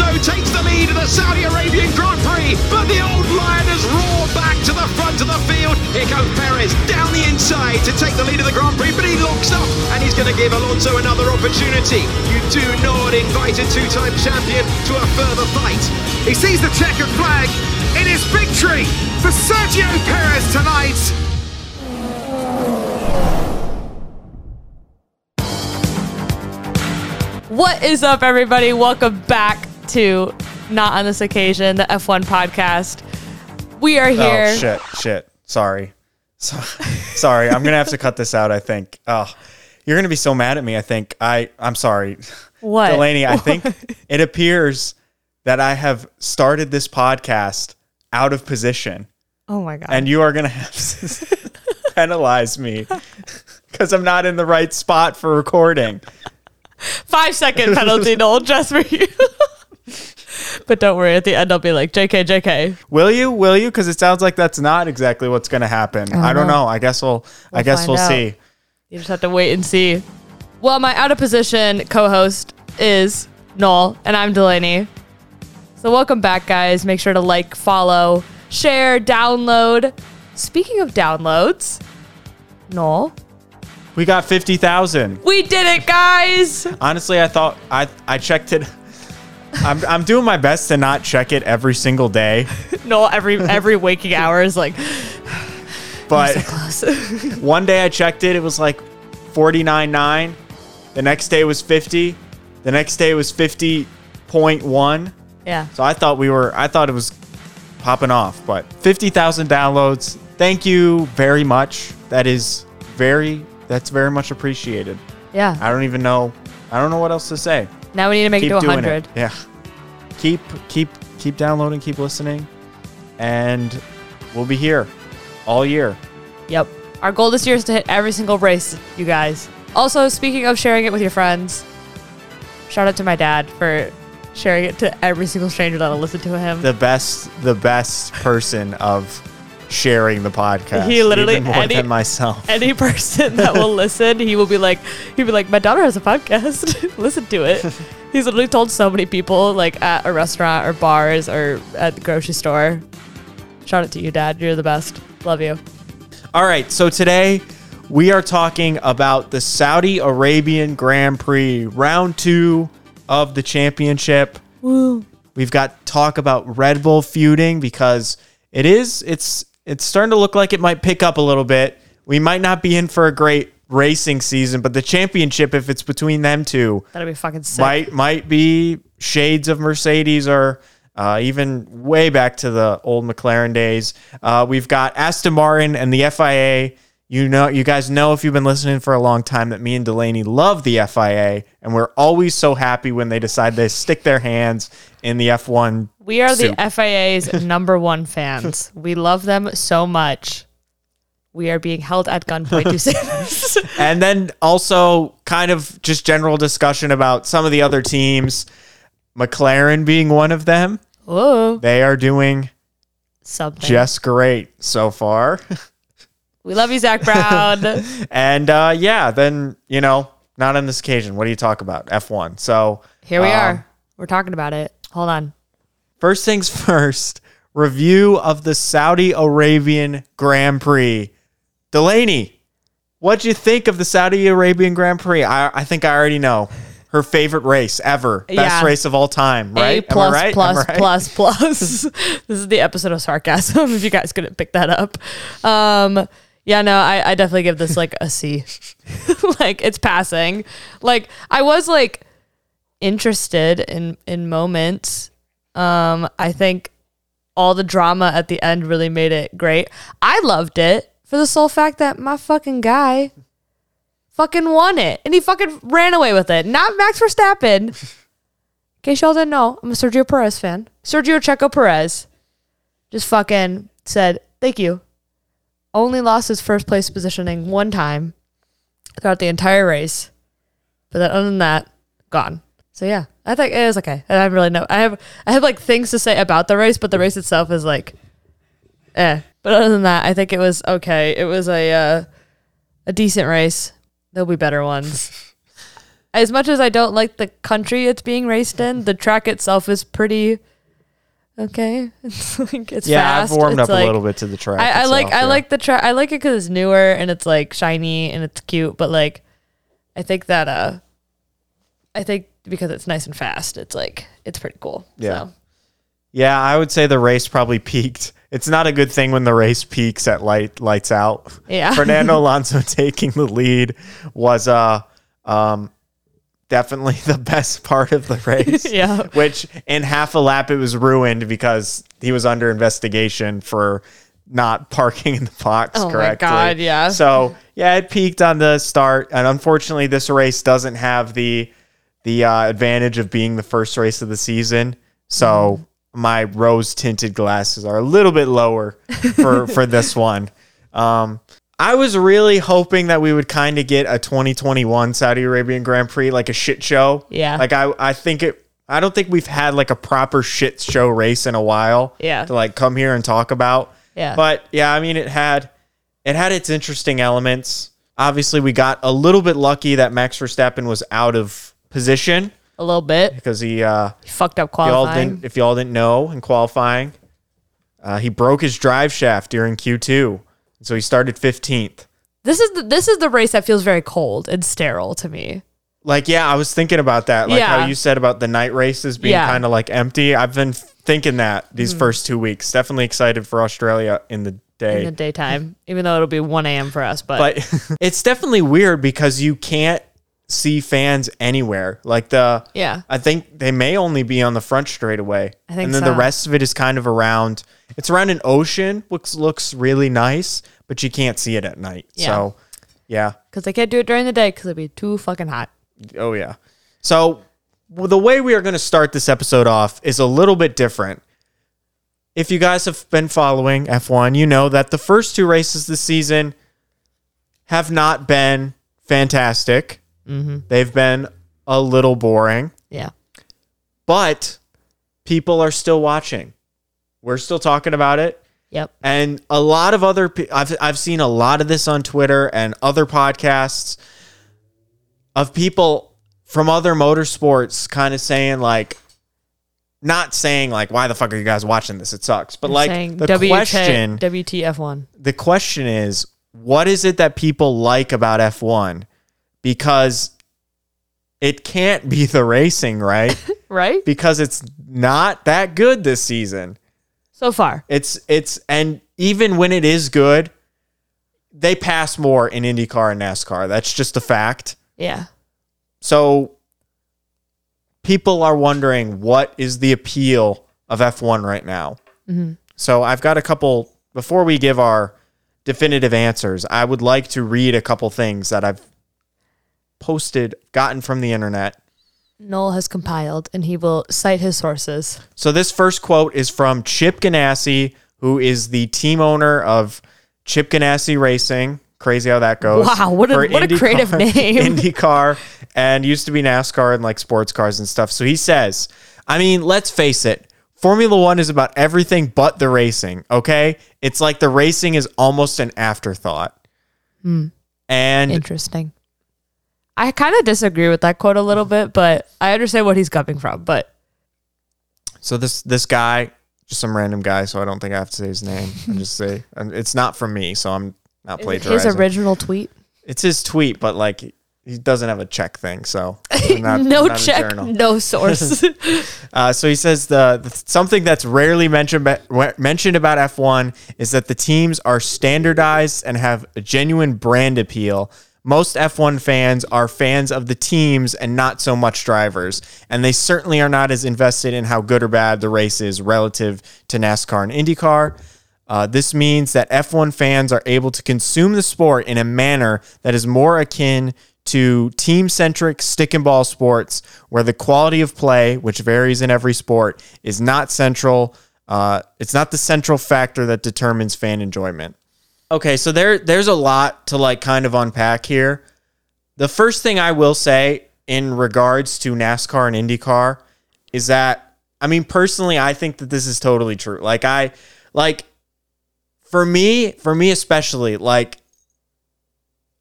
Alonso takes the lead in the Saudi Arabian Grand Prix, but the old lion has roared back to the front of the field. Here comes Perez down the inside to take the lead of the Grand Prix, but he locks up and he's going to give Alonso another opportunity. You do not invite a two-time champion to a further fight. He sees the checkered flag. It is victory for Sergio Perez tonight. What is up, everybody? Welcome back to Not on This Occasion, the F1 podcast. We are here. Oh, shit. Sorry. I'm going to have to cut this out, I think. Oh, you're going to be so mad at me, I think. I'm sorry. What? Delaney, I think it appears that I have started this podcast out of position. Oh, my God. And you are going to have to penalize me because I'm not in the right spot for recording. 5-second penalty, Noel, just for you. But don't worry, at the end I'll be like, JK. Will you? Because it sounds like that's not exactly what's going to happen. I don't know. I guess we'll see. You just have to wait and see. Well, my out of position co-host is Noel, and I'm Delaney. So welcome back, guys. Make sure to like, follow, share, download. Speaking of downloads, Noel, we got 50,000. We did it, guys. Honestly, I thought I checked it. I'm doing my best to not check it every single day. No, every waking hour is like. But so close. One day I checked it. It was like 49.9. The next day was 50. The next day was 50.1. Yeah. So I thought it was popping off, but 50,000 downloads. Thank you very much. That's very much appreciated. Yeah. I don't know what else to say. Now we need to make it to 100. Yeah. Keep downloading, keep listening, and we'll be here all year. Yep. Our goal this year is to hit every single race, you guys. Also, speaking of sharing it with your friends, shout out to my dad for sharing it to every single stranger that'll listen to him. The best person of sharing the podcast. He literally, even more than myself. Any person that will listen, he'll be like, my daughter has a podcast. Listen to it. He's literally told so many people, like at a restaurant or bars or at the grocery store. Shout out to you, Dad. You're the best. Love you. All right. So today we are talking about the Saudi Arabian Grand Prix, round 2 of the championship. Woo. We've got talk about Red Bull feuding because it's starting to look like it might pick up a little bit. We might not be in for a great racing season, but the championship, if it's between them two, that'll be fucking sick. Might be shades of Mercedes or even way back to the old McLaren days. We've got Aston Martin and the FIA. You guys know, if you've been listening for a long time, that me and Delaney love the FIA, and we're always so happy when they decide they stick their hands in the F1. We are soup. The FIA's number one fans. We love them so much. We are being held at gunpoint to say this. And then also kind of just general discussion about some of the other teams, McLaren being one of them. Ooh. They are doing something just great so far. We love you, Zach Brown. And then, you know, not on this occasion. What do you talk about? F1. So here we are. We're talking about it. Hold on. First things first, review of the Saudi Arabian Grand Prix. Delaney, what'd you think of the Saudi Arabian Grand Prix? I think I already know. Her favorite race ever. Best race of all time, right? A plus, plus, plus. This is the episode of sarcasm, if you guys couldn't pick that up. Yeah, no, I definitely give this like a C. Like, it's passing. Like, I was like interested in moments. I think all the drama at the end really made it great. I loved it for the sole fact that my fucking guy fucking won it, and he fucking ran away with it. Not Max Verstappen. In case y'all didn't know, I'm a Sergio Perez fan. Sergio Checo Perez just fucking said, thank you. Only lost his first place positioning one time throughout the entire race. But then other than that, gone. So yeah, I think it was okay. And I really know. I have like things to say about the race, but the race itself is like, eh. But other than that, I think it was okay. It was a decent race. There'll be better ones. as much as I don't like the country it's being raced in, the track itself is pretty okay. It's like it's fast. I've warmed up like, a little bit to the track. I like the track. I like it because it's newer and it's like shiny and it's cute. But like, I think that I think because it's nice and fast, it's like it's pretty cool. Yeah. So. Yeah, I would say the race probably peaked. It's not a good thing when the race peaks at lights out. Yeah. Fernando Alonso taking the lead was definitely the best part of the race. Yeah. Which in half a lap it was ruined because he was under investigation for not parking in the box correctly. Oh my God, yeah. So, yeah, it peaked on the start, and unfortunately this race doesn't have the advantage of being the first race of the season. So, my rose-tinted glasses are a little bit lower for this one. I was really hoping that we would kind of get a 2021 Saudi Arabian Grand Prix, like a shit show. Yeah. Like I don't think we've had like a proper shit show race in a while. Yeah. To like come here and talk about. Yeah. But yeah, I mean, it had its interesting elements. Obviously, we got a little bit lucky that Max Verstappen was out of position. A little bit. Because he fucked up qualifying. If y'all didn't know, in qualifying, he broke his drive shaft during Q2. So he started 15th. This is the race that feels very cold and sterile to me. Like, yeah, I was thinking about that. Like how you said about the night races being kind of like empty. I've been thinking that these first 2 weeks. Definitely excited for Australia in the day. In the daytime. Even though it'll be 1 a.m. for us. But it's definitely weird because you can't see fans anywhere. Like I think they may only be on the front straightaway. I think, and then the rest of it is kind of around. It's around an ocean, which looks really nice, but you can't see it at night. Yeah. So, yeah, because they can't do it during the day because it'd be too fucking hot. Oh yeah. So the way we are going to start this episode off is a little bit different. If you guys have been following F1, you know that the first 2 races this season have not been fantastic. Mm-hmm. They've been a little boring. Yeah. But people are still watching. We're still talking about it. Yep. And a lot of other people, I've seen a lot of this on Twitter and other podcasts of people from other motorsports kind of saying like, not saying like, why the fuck are you guys watching this? It sucks. But like the question, WTF1. The question is, what is it that people like about F1? Because it can't be the racing, right? Right? Because it's not that good this season. So far. It's and even when it is good, they pass more in IndyCar and NASCAR. That's just a fact. Yeah. So people are wondering, what is the appeal of F1 right now? Mm-hmm. So I've got a couple, before we give our definitive answers, I would like to read a couple things that I've gotten from the internet. Noel has compiled, and he will cite his sources. So this first quote is from Chip Ganassi, who is the team owner of Chip Ganassi Racing. Crazy how that goes. Wow, what a creative name. IndyCar, and used to be NASCAR and like sports cars and stuff. So he says, I mean, let's face it. Formula 1 is about everything but the racing, okay? It's like the racing is almost an afterthought. Mm. And interesting. I kind of disagree with that quote a little bit, but I understand what he's coming from. But so this guy, just some random guy, so I don't think I have to say his name. I just say it's not from me, so I'm not plagiarizing. His original tweet. It's his tweet, but like he doesn't have a check thing, so no check, no source. So he says something that's rarely mentioned about F1 is that the teams are standardized and have a genuine brand appeal. Most F1 fans are fans of the teams and not so much drivers, and they certainly are not as invested in how good or bad the race is relative to NASCAR and IndyCar. This means that F1 fans are able to consume the sport in a manner that is more akin to team-centric stick-and-ball sports, where the quality of play, which varies in every sport, is not central. It's not the central factor that determines fan enjoyment. Okay, so there's a lot to like kind of unpack here. The first thing I will say in regards to NASCAR and IndyCar is that, I mean, personally, I think that this is totally true. Like for me especially, like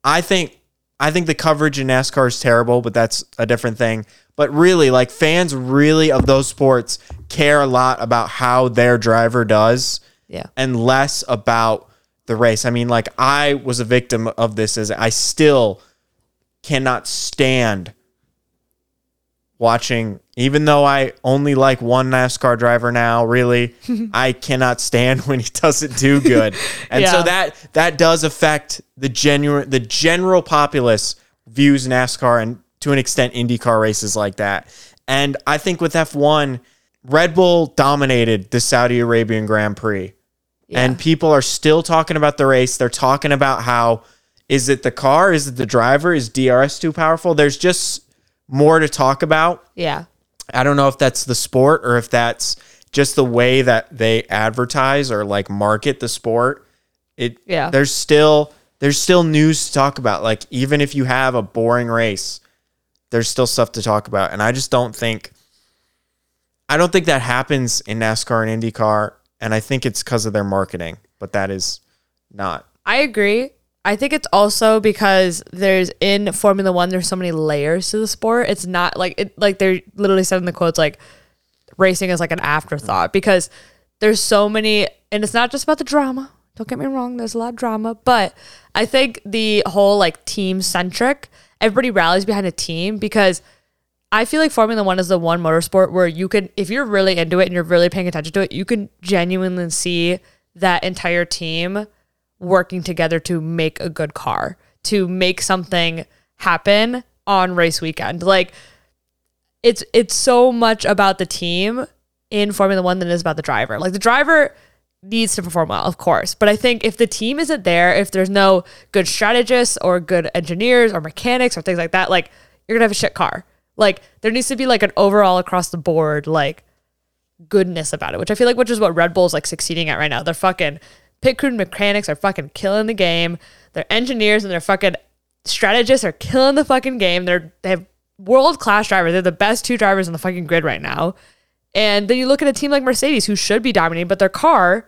I think I think the coverage in NASCAR is terrible, but that's a different thing. But really, like, fans really of those sports care a lot about how their driver does, yeah, and less about the race. I mean, like, I was a victim of this, as I still cannot stand watching, even though I only like one NASCAR driver now, really, I cannot stand when he doesn't do good. And yeah, so that does affect the general populace views NASCAR and to an extent IndyCar races like that. And I think with F1, Red Bull dominated the Saudi Arabian Grand Prix. Yeah. And people are still talking about the race. They're talking about how, is it the car? Is it the driver? Is DRS too powerful? There's just more to talk about. Yeah. I don't know if that's the sport or if that's just the way that they advertise or like market the sport. Yeah. There's still news to talk about. Like, even if you have a boring race, there's still stuff to talk about. And I just don't think that happens in NASCAR and IndyCar. And I think it's because of their marketing, but that is not. I agree. I think it's also because in Formula 1, there's so many layers to the sport. It's not like they literally said in the quotes, like, racing is like an afterthought because there's so many, and it's not just about the drama. Don't get me wrong. There's a lot of drama, but I think the whole like team centric, everybody rallies behind a team because I feel like Formula 1 is the one motorsport where you can, if you're really into it and you're really paying attention to it, you can genuinely see that entire team working together to make a good car, to make something happen on race weekend. Like, it's so much about the team in Formula 1 than it is about the driver. Like, the driver needs to perform well, of course, but I think if the team isn't there, if there's no good strategists or good engineers or mechanics or things like that, like, you're gonna have a shit car. Like, there needs to be like an overall across the board like goodness about it, which I feel like, which is what Red Bull's like succeeding at right now. They're fucking pit crew mechanics are fucking killing the game. Their engineers and their fucking strategists are killing the fucking game. They have world-class drivers. They're the best two drivers on the fucking grid right now. And then you look at a team like Mercedes who should be dominating, but their car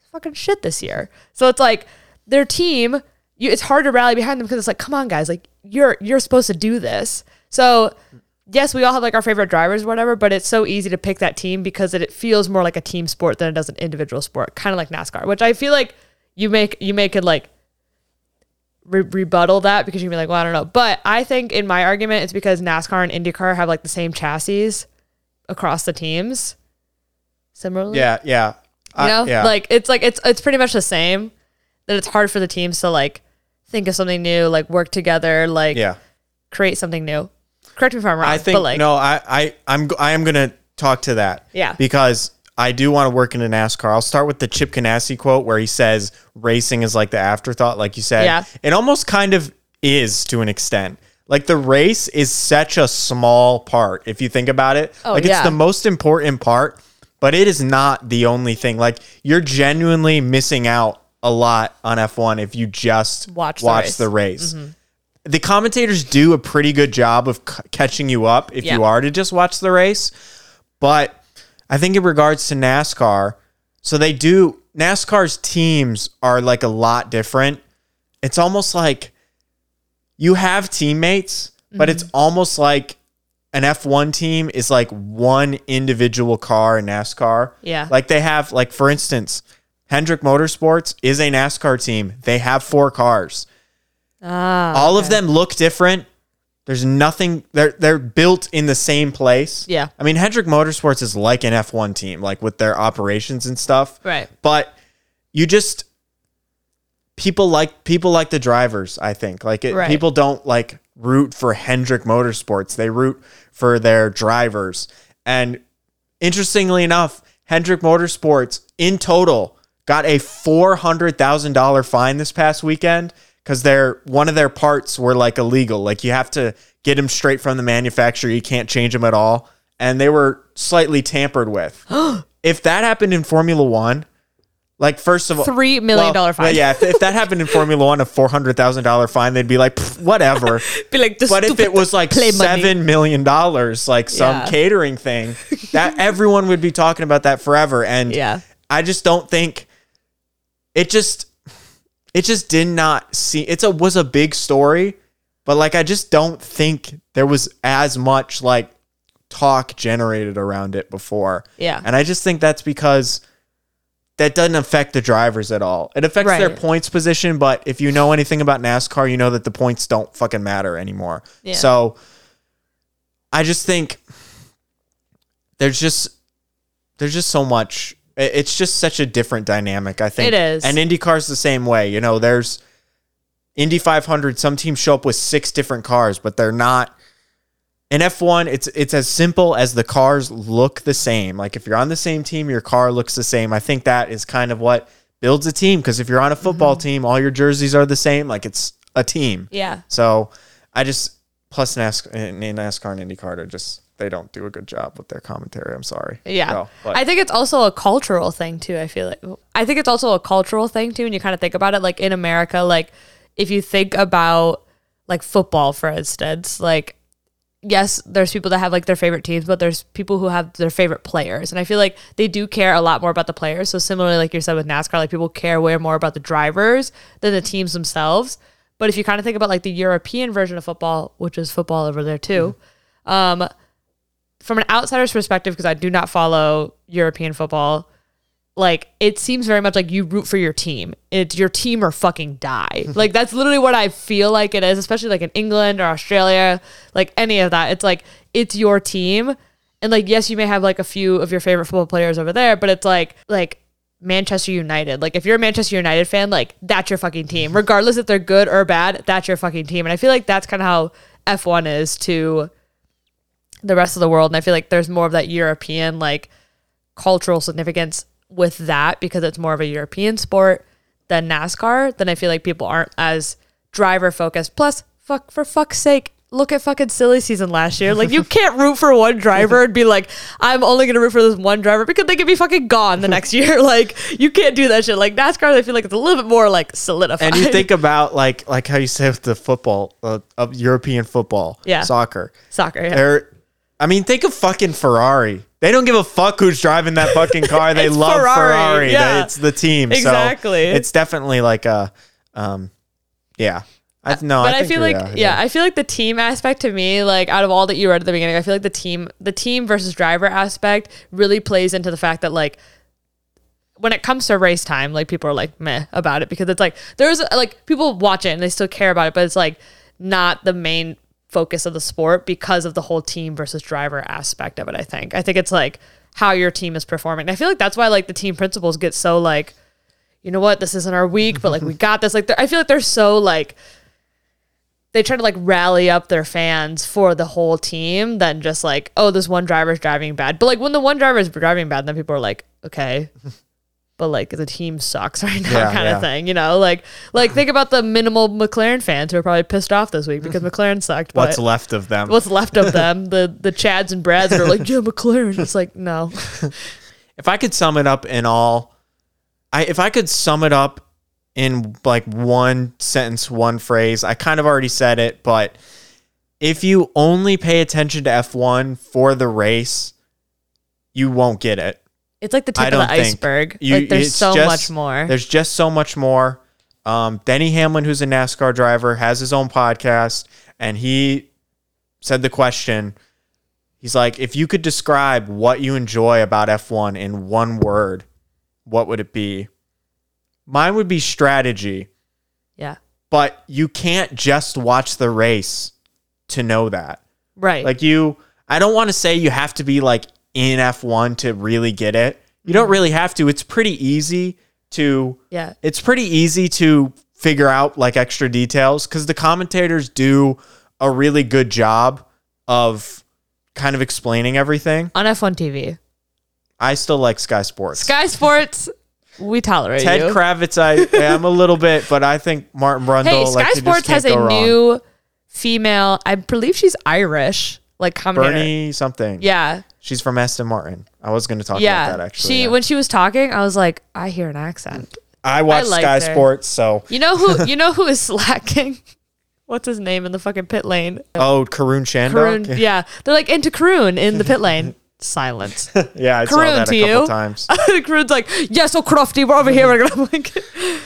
is fucking shit this year. So it's like their team, it's hard to rally behind them because it's like, come on, guys, like you're supposed to do this. So yes, we all have like our favorite drivers or whatever, but it's so easy to pick that team because it feels more like a team sport than it does an individual sport, kind of like NASCAR, which I feel like you make it like rebuttal that because you can be like, well, I don't know. But I think in my argument, it's because NASCAR and IndyCar have like the same chassis across the teams. Similarly. Yeah. You know? Like, it's like, it's pretty much the same, that it's hard for the teams to like think of something new, like work together, like create something new. Correct me if I'm wrong. I think, but like, no, I am going to talk to that. Yeah. Because I do want to work in a NASCAR. I'll start with the Chip Ganassi quote where he says racing is like the afterthought, like you said. Yeah. It almost kind of is to an extent. Like, the race is such a small part if you think about it. Oh, like, it's the most important part, but it is not the only thing. Like, you're genuinely missing out a lot on F1 if you just watch the race. Mm-hmm. The commentators do a pretty good job of catching you up if you are to just watch the race. But I think in regards to NASCAR, so NASCAR's teams are like a lot different. It's almost like you have teammates, but it's almost like an F1 team is like one individual car in NASCAR. Yeah. Like, they have, like, for instance, Hendrick Motorsports is a NASCAR team. They have 4 cars. All of them look different. There's nothing. They're built in the same place. Yeah. I mean, Hendrick Motorsports is like an F1 team, like with their operations and stuff. Right. But you just, people like the drivers, I think. Like, people don't like root for Hendrick Motorsports. They root for their drivers. And interestingly enough, Hendrick Motorsports in total got a $400,000 fine this past weekend, because one of their parts were like illegal. Like, you have to get them straight from the manufacturer. You can't change them at all. And they were slightly tampered with. If that happened in Formula 1, like, first of all... $3 million fine. Well, yeah, if that happened in Formula 1, a $400,000 fine, they'd be like, whatever. Be like, but if it was like $7 million, like some catering thing, that everyone would be talking about that forever. And I just don't think... It just did not seem... It was a big story, But like, I just don't think there was as much like talk generated around it before. Yeah. And I just think that's because that doesn't affect the drivers at all. It affects their points position, but if you know anything about NASCAR, you know that the points don't fucking matter anymore. Yeah. So I just think there's just so much. It's just such a different dynamic, I think. It is. And IndyCar's the same way. You know, there's Indy 500, some teams show up with 6 different cars, but they're not. In F1, it's as simple as the cars look the same. Like, if you're on the same team, your car looks the same. I think that is kind of what builds a team, because if you're on a football team, all your jerseys are the same. Like, it's a team. Yeah. So, I just... Plus, NASCAR and IndyCar are just... They don't do a good job with their commentary. I'm sorry. Yeah. No, I think it's also a cultural thing, too, I feel like. I think it's also a cultural thing, too, when you kind of think about it. Like, in America, like, if you think about, like, football, for instance, like... Yes, there's people that have like their favorite teams, but there's people who have their favorite players. And I feel like they do care a lot more about the players. So similarly, like you said with NASCAR, like people care way more about the drivers than the teams themselves. But if you kind of think about like the European version of football, which is football over there too, from an outsider's perspective, because I do not follow European football, like it seems very much like you root for your team. It's your team or fucking die. Like that's literally what I feel like it is, especially like in England or Australia, like any of that. It's like, it's your team. And like, yes, you may have like a few of your favorite football players over there, but it's like Manchester United. Like if you're a Manchester United fan, like that's your fucking team, regardless if they're good or bad, that's your fucking team. And I feel like that's kind of how F1 is to the rest of the world. And I feel like there's more of that European, like cultural significance with that, because it's more of a European sport than NASCAR, then I feel like people aren't as driver focused. Plus, for fuck's sake, look at fucking silly season last year. Like you can't root for one driver and be like, I'm only going to root for this one driver because they could be fucking gone the next year. Like you can't do that shit. Like NASCAR, I feel like it's a little bit more like solidified. And you think about like how you say with the football, of European football, soccer. Yeah. I mean, think of fucking Ferrari. They don't give a fuck who's driving that fucking car. They love Ferrari. Yeah. It's the team. Exactly. So it's definitely like a, yeah. I feel like the team aspect to me, like out of all that you read at the beginning, I feel like the team versus driver aspect really plays into the fact that like when it comes to race time, like people are like meh about it because it's like there's like people watch it and they still care about it, but it's like not the main focus of the sport because of the whole team versus driver aspect of it. I think it's like how your team is performing. And I feel like that's why like the team principals get so like, you know what, this isn't our week, but like we got this. Like I feel like they're so like they try to like rally up their fans for the whole team than just like, oh, this one driver's driving bad. But like when the one driver is driving bad, then people are like, okay, but like the team sucks right now, kind of thing, you know, like think about the minimal McLaren fans who are probably pissed off this week because McLaren sucked. What's left of them. The Chads and Brads are like, yeah, McLaren. It's like, no. If I could sum it up in like one sentence, one phrase, I kind of already said it, but if you only pay attention to F1 for the race, you won't get it. It's like the tip of the iceberg. There's so much more. There's just so much more. Denny Hamlin, who's a NASCAR driver, has his own podcast, and he said the question. He's like, if you could describe what you enjoy about F1 in one word, what would it be? Mine would be strategy. Yeah. But you can't just watch the race to know that. Right. Like I don't want to say you have to be like in F1 to really get it. You don't really have to. It's pretty easy to figure out like extra details because the commentators do a really good job of kind of explaining everything. On F1 TV. I still like Sky Sports. Sky Sports, we tolerate Ted you. Ted Kravitz, I am a little bit, but I think Martin Brundle. Hey, Sky Sports has a new female, I believe she's Irish, like commentator. Bernie something. Yeah. She's from Aston Martin. I was going to talk about that, actually. When she was talking, I was like, I hear an accent. I watch Sky Sports, so. You know who is slacking? What's his name in the fucking pit lane? Oh, Karun Chandhok? Yeah. They're like into Karun in the pit lane. Silence. Yeah, I saw that a couple times. Karun's like, yes, so crofty, we're over here.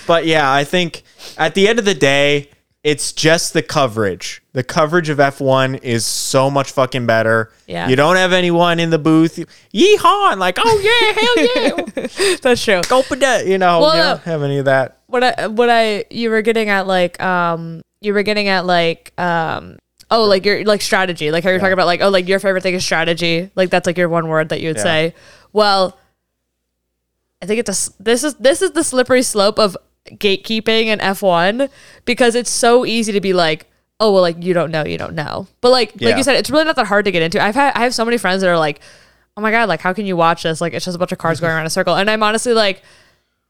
But yeah, I think at the end of the day, It's just the coverage. The coverage of F1 is so much fucking better. Yeah. You don't have anyone in the booth. Yeehaw! And like, oh yeah, hell yeah. That's true. Go for that. You know, well, you don't have any of that. You were getting at like oh, like your like strategy, like how you're talking about like, oh, like your favorite thing is strategy. Like that's like your one word that you would say. Well, I think it's this is the slippery slope of gatekeeping in F1, because it's so easy to be like, oh, well, like you don't know. But like you said, it's really not that hard to get into. I have so many friends that are like, oh my God, like how can you watch this? Like it's just a bunch of cars going around in a circle. And I'm honestly like,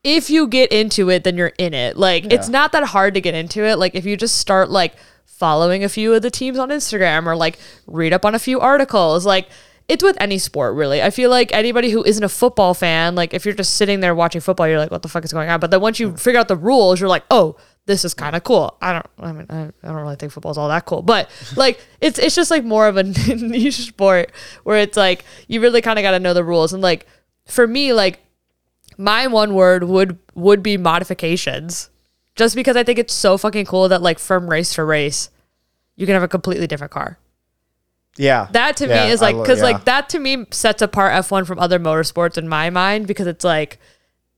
if you get into it, then you're in it. Like it's not that hard to get into it. Like if you just start like following a few of the teams on Instagram or like read up on a few articles, like it's with any sport really. I feel like anybody who isn't a football fan, like if you're just sitting there watching football, you're like, what the fuck is going on? But then once you figure out the rules, you're like, oh, this is kind of cool. I don't really think football's all that cool, but like it's just like more of a niche sport where it's like you really kind of got to know the rules. And like for me, like my one word would be modifications, just because I think it's so fucking cool that like from race to race, you can have a completely different car. Yeah. That to me is like, because like that to me sets apart F1 from other motorsports in my mind, because it's like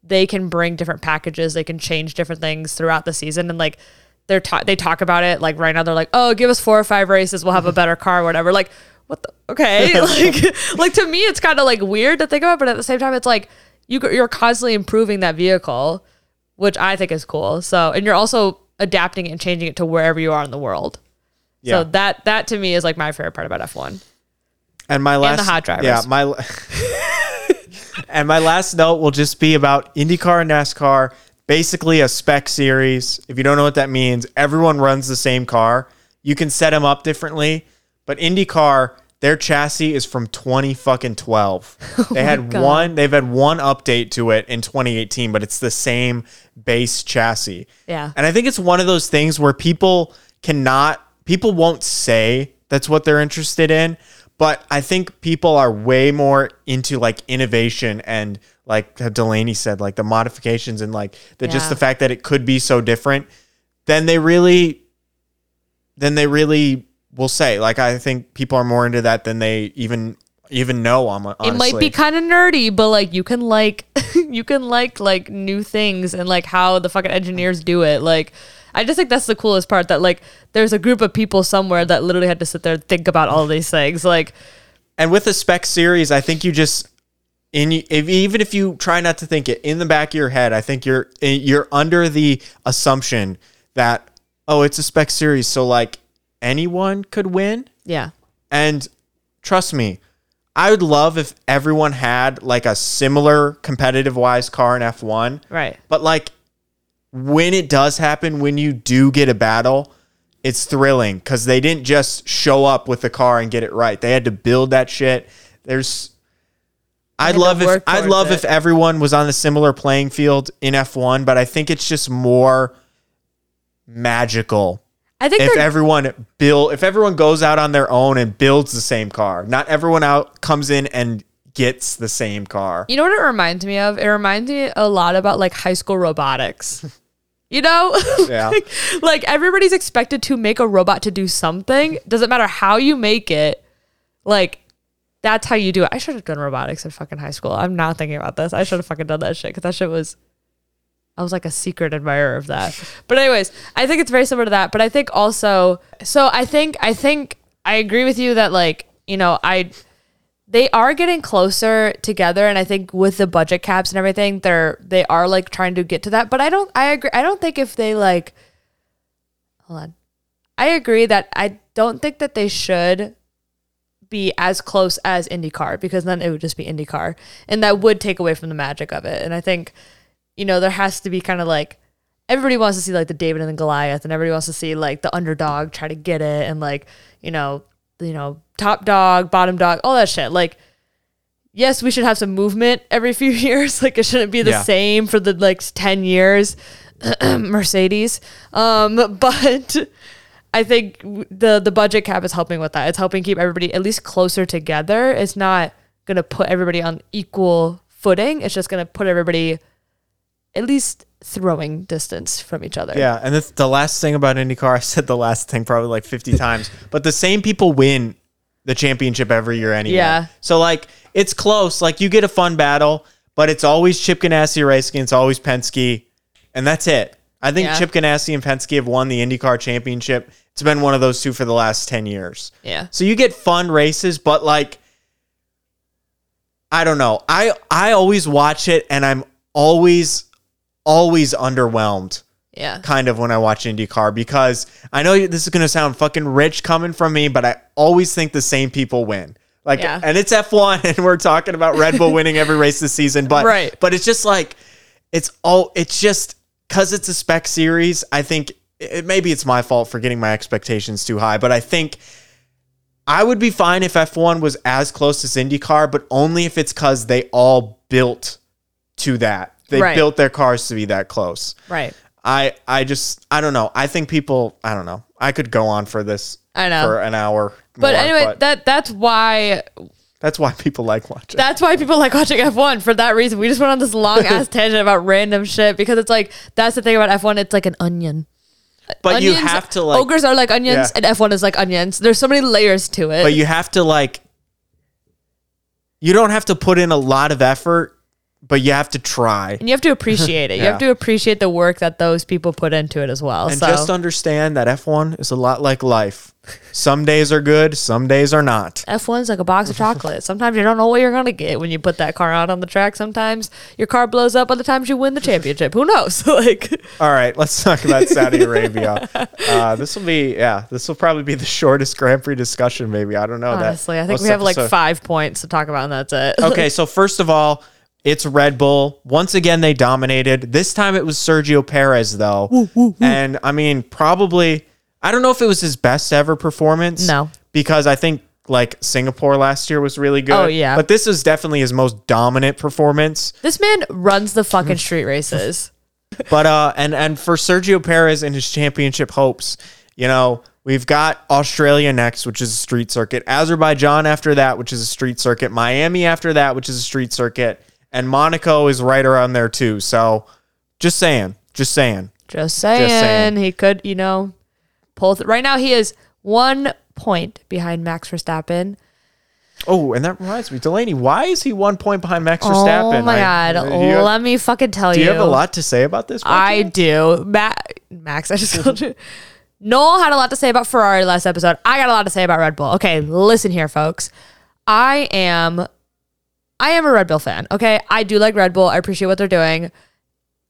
they can bring different packages. They can change different things throughout the season. And like they talk about it. Like right now they're like, oh, give us 4 or 5 races. We'll have a better car or whatever. Like what the, okay. like to me, it's kind of like weird to think about, but at the same time, it's like you're constantly improving that vehicle, which I think is cool. So, and you're also adapting it and changing it to wherever you are in the world. Yeah. So that to me is like my favorite part about F1. And my last, and the hot drivers. Yeah, and my last note will just be about IndyCar and NASCAR, basically a spec series. If you don't know what that means, everyone runs the same car. You can set them up differently, but IndyCar, their chassis is from 2012. They've had one update to it in 2018, but it's the same base chassis. Yeah. And I think it's one of those things where people won't say that's what they're interested in, but I think people are way more into like innovation and like Delaney said, like the modifications and like just the fact that it could be so different than they really will say. Like I think people are more into that than they even know. Honestly. It might be kind of nerdy, but like you can like you can like new things and like how the fucking engineers do it. Like I just think that's the coolest part, that like there's a group of people somewhere that literally had to sit there and think about all these things. Like, and with the spec series, I think you just even if you try not to think it in the back of your head, I think you're under the assumption that, oh, it's a spec series, so like anyone could win. Yeah. And trust me, I would love if everyone had like a similar competitive wise car in F1. Right. But like, when it does happen, when you do get a battle, it's thrilling because they didn't just show up with the car and get it right. They had to build that shit. I'd love if everyone was on a similar playing field in F1, but I think it's just more magical. I think if everyone goes out on their own and builds the same car. Not everyone out comes in and gets the same car. You know what it reminds me of? It reminds me a lot about like high school robotics. You know? Yeah. like everybody's expected to make a robot to do something. Doesn't matter how you make it. Like that's how you do it. I should have done robotics in fucking high school. I'm not thinking about this. I should have fucking done that shit, because that shit was, I was like a secret admirer of that. But anyways, I think it's very similar to that. But I think also, I think I agree with you that like, you know, they are getting closer together, and I think with the budget caps and everything, they are like trying to get to that. But I don't think that they should be as close as IndyCar, because then it would just be IndyCar, and that would take away from the magic of it. And I think, you know, there has to be kind of like, everybody wants to see like the David and the Goliath, and everybody wants to see like the underdog try to get it, and like, you know, top dog, bottom dog, all that shit. Like, yes, we should have some movement every few years. Like, it shouldn't be the same for the like 10 years, Mercedes. But I think the budget cap is helping with that. It's helping keep everybody at least closer together. It's not going to put everybody on equal footing. It's just going to put everybody at least throwing distance from each other. Yeah, and that's the last thing about IndyCar. I said the last thing probably like 50 times, but the same people win the championship every year anyway. Yeah. So, like, it's close. Like, you get a fun battle, but it's always Chip Ganassi racing. It's always Penske, and that's it. I think Chip Ganassi and Penske have won the IndyCar championship. It's been one of those two for the last 10 years. Yeah. So you get fun races, but, like, I don't know. I always watch it, and I'm always underwhelmed. Yeah. Kind of when I watch IndyCar, because I know this is going to sound fucking rich coming from me, but I always think the same people win. Like, and it's F1, and we're talking about Red Bull winning every race this season, but but it's just like, it's just because it's a spec series. I think maybe it's my fault for getting my expectations too high, but I think I would be fine if F1 was as close as IndyCar, but only if it's because they all built to that. They built their cars to be that close. Right. I just, I don't know. I think people, I don't know. I could go on for this for an hour. But more, anyway, that's why. That's why people like watching. That's why people like watching F1 for that reason. We just went on this long ass tangent about random shit, because it's like, that's the thing about F1. It's like an onion. But onions, you have to like. Ogres are like onions and F1 is like onions. There's so many layers to it. But you have to like. You don't have to put in a lot of effort, but you have to try. And you have to appreciate it. You have to appreciate the work that those people put into it as well. And just understand that F1 is a lot like life. Some days are good, some days are not. F1 is like a box of chocolate. Sometimes you don't know what you're going to get when you put that car out on the track. Sometimes your car blows up. Other times you win the championship. Who knows? All right, let's talk about Saudi Arabia. This will probably be the shortest Grand Prix discussion, maybe. I don't know. Honestly, I think we have like 5 points to talk about, and that's it. Okay, so first of all, it's Red Bull. Once again, they dominated. This time it was Sergio Perez, though. Ooh. And, I mean, probably, I don't know if it was his best ever performance. No. Because I think, like, Singapore last year was really good. Oh, yeah. But this was definitely his most dominant performance. This man runs the fucking street races. But, and for Sergio Perez and his championship hopes, you know, we've got Australia next, which is a street circuit. Azerbaijan after that, which is a street circuit. Miami after that, which is a street circuit. And Monaco is right around there, too. So, just saying. He could, you know, pull. Right now, he is 1 point behind Max Verstappen. Oh, and that reminds me, Delaney, why is he 1 point behind Max Verstappen? Oh, my God. Let me fucking tell you. Do you have a lot to say about this? I do. Max, I just told you. Noel had a lot to say about Ferrari last episode. I got a lot to say about Red Bull. Okay, listen here, folks. I am a Red Bull fan, okay? I do like Red Bull. I appreciate what they're doing.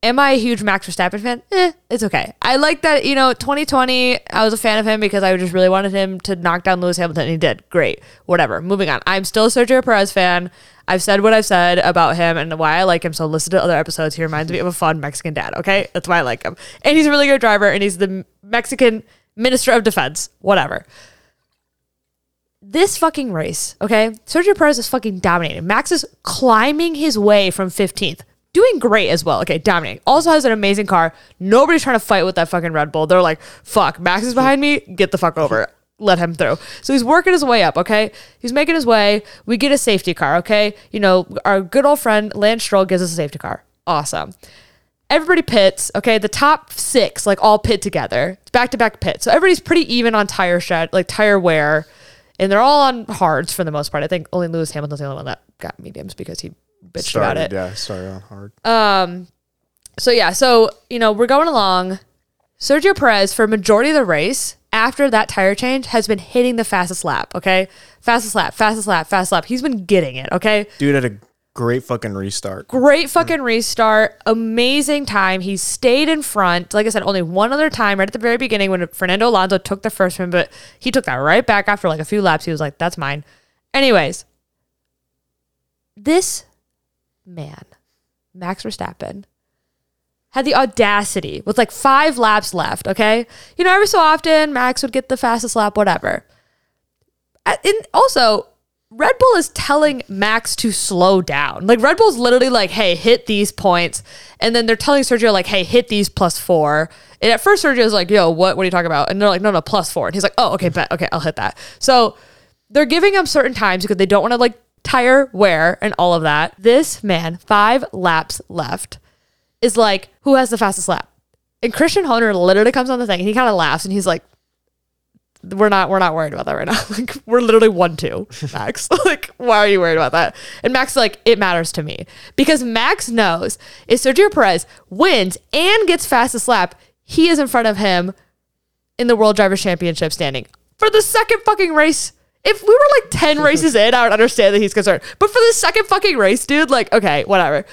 Am I a huge Max Verstappen fan? It's okay. I like that, you know, 2020, I was a fan of him because I just really wanted him to knock down Lewis Hamilton, and he did. Great. Whatever. Moving on. I'm still a Sergio Perez fan. I've said what I've said about him and why I like him, so listen to other episodes. He reminds me of a fun Mexican dad, okay? That's why I like him. And he's a really good driver, and he's the Mexican Minister of Defense. Whatever. This fucking race, okay? Sergio Perez is fucking dominating. Max is climbing his way from 15th. Doing great as well. Okay, dominating. Also has an amazing car. Nobody's trying to fight with that fucking Red Bull. They're like, fuck, Max is behind me. Get the fuck over. Let him through. So he's working his way up, okay? He's making his way. We get a safety car, okay? You know, our good old friend Lance Stroll gives us a safety car. Awesome. Everybody pits, okay? The top six, like, all pit together. It's back-to-back pit. So everybody's pretty even on tire shed, like, tire wear. And they're all on hards for the most part. I think only Lewis Hamilton's the only one that got mediums because he bitched about it. Yeah, started on hard. So, you know, we're going along. Sergio Perez, for a majority of the race, after that tire change, has been hitting the fastest lap, okay? Fastest lap. He's been getting it, okay? Dude had a great fucking restart. Amazing time. He stayed in front. Like I said, only one other time right at the very beginning when Fernando Alonso took the first one, but he took that right back after like a few laps. He was like, that's mine. Anyways, this man, Max Verstappen, had the audacity with like 5 laps left, okay? You know, every so often, Max would get the fastest lap, whatever. And also, Red Bull is telling Max to slow down. Like, Red Bull's literally like, hey, hit these points. And then they're telling Sergio, like, hey, hit these +4. And at first, Sergio's like, yo, what are you talking about? And they're like, no, +4. And he's like, oh, okay, bet. Okay, I'll hit that. So they're giving him certain times because they don't want to, like, tire wear and all of that. This man, 5 laps left, is like, who has the fastest lap? And Christian Horner literally comes on the thing and he kind of laughs and he's like, we're not worried about that right now. Like, we're literally 1-2, Max. Like, why are you worried about that? And Max is like, it matters to me. Because Max knows if Sergio Perez wins and gets fastest lap, he is in front of him in the World Drivers' Championship standing for the second fucking race. If we were like 10 races in, I would understand that he's concerned. But for the second fucking race, dude, like, okay, whatever.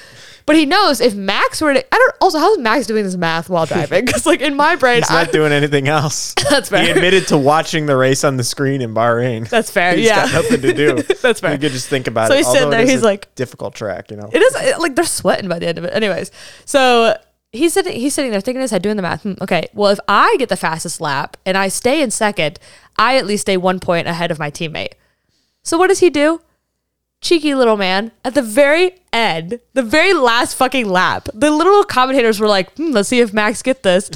But he knows if Max were to... Also, how's Max doing this math while driving? Because, like, in my brain... He's not doing anything else. That's fair. He admitted to watching the race on the screen in Bahrain. That's fair, yeah. He's got nothing to do. That's fair. You could just think about it. So he's sitting there, he's like... difficult track, you know? It is, like, they're sweating by the end of it. Anyways, so he's sitting there thinking in his head, doing the math. Okay, well, if I get the fastest lap and I stay in second, I at least stay 1 point ahead of my teammate. So what does he do? Cheeky little man, at the very end, the very last fucking lap, the little commentators were like, let's see if Max get this.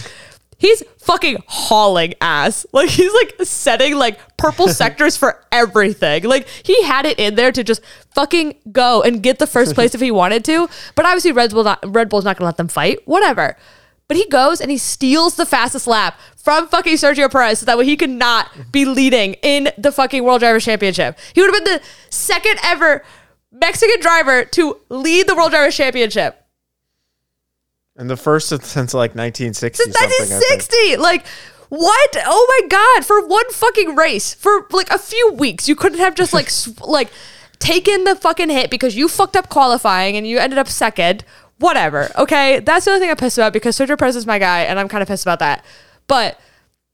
He's fucking hauling ass. Like, he's like setting like purple sectors for everything. Like, he had it in there to just fucking go and get the first place if he wanted to. But obviously Red Bull's not gonna let them fight, whatever. But he goes and he steals the fastest lap from fucking Sergio Perez so that way he could not be leading in the fucking World Drivers' Championship. He would have been the second ever Mexican driver to lead the World Drivers' Championship. And the first since like 1960. Since 1960! Like, what? Oh my God. For one fucking race, for like a few weeks, you couldn't have just like like taken the fucking hit because you fucked up qualifying and you ended up second. Whatever, okay? That's the only thing I'm pissed about because Sergio Perez is my guy and I'm kind of pissed about that. But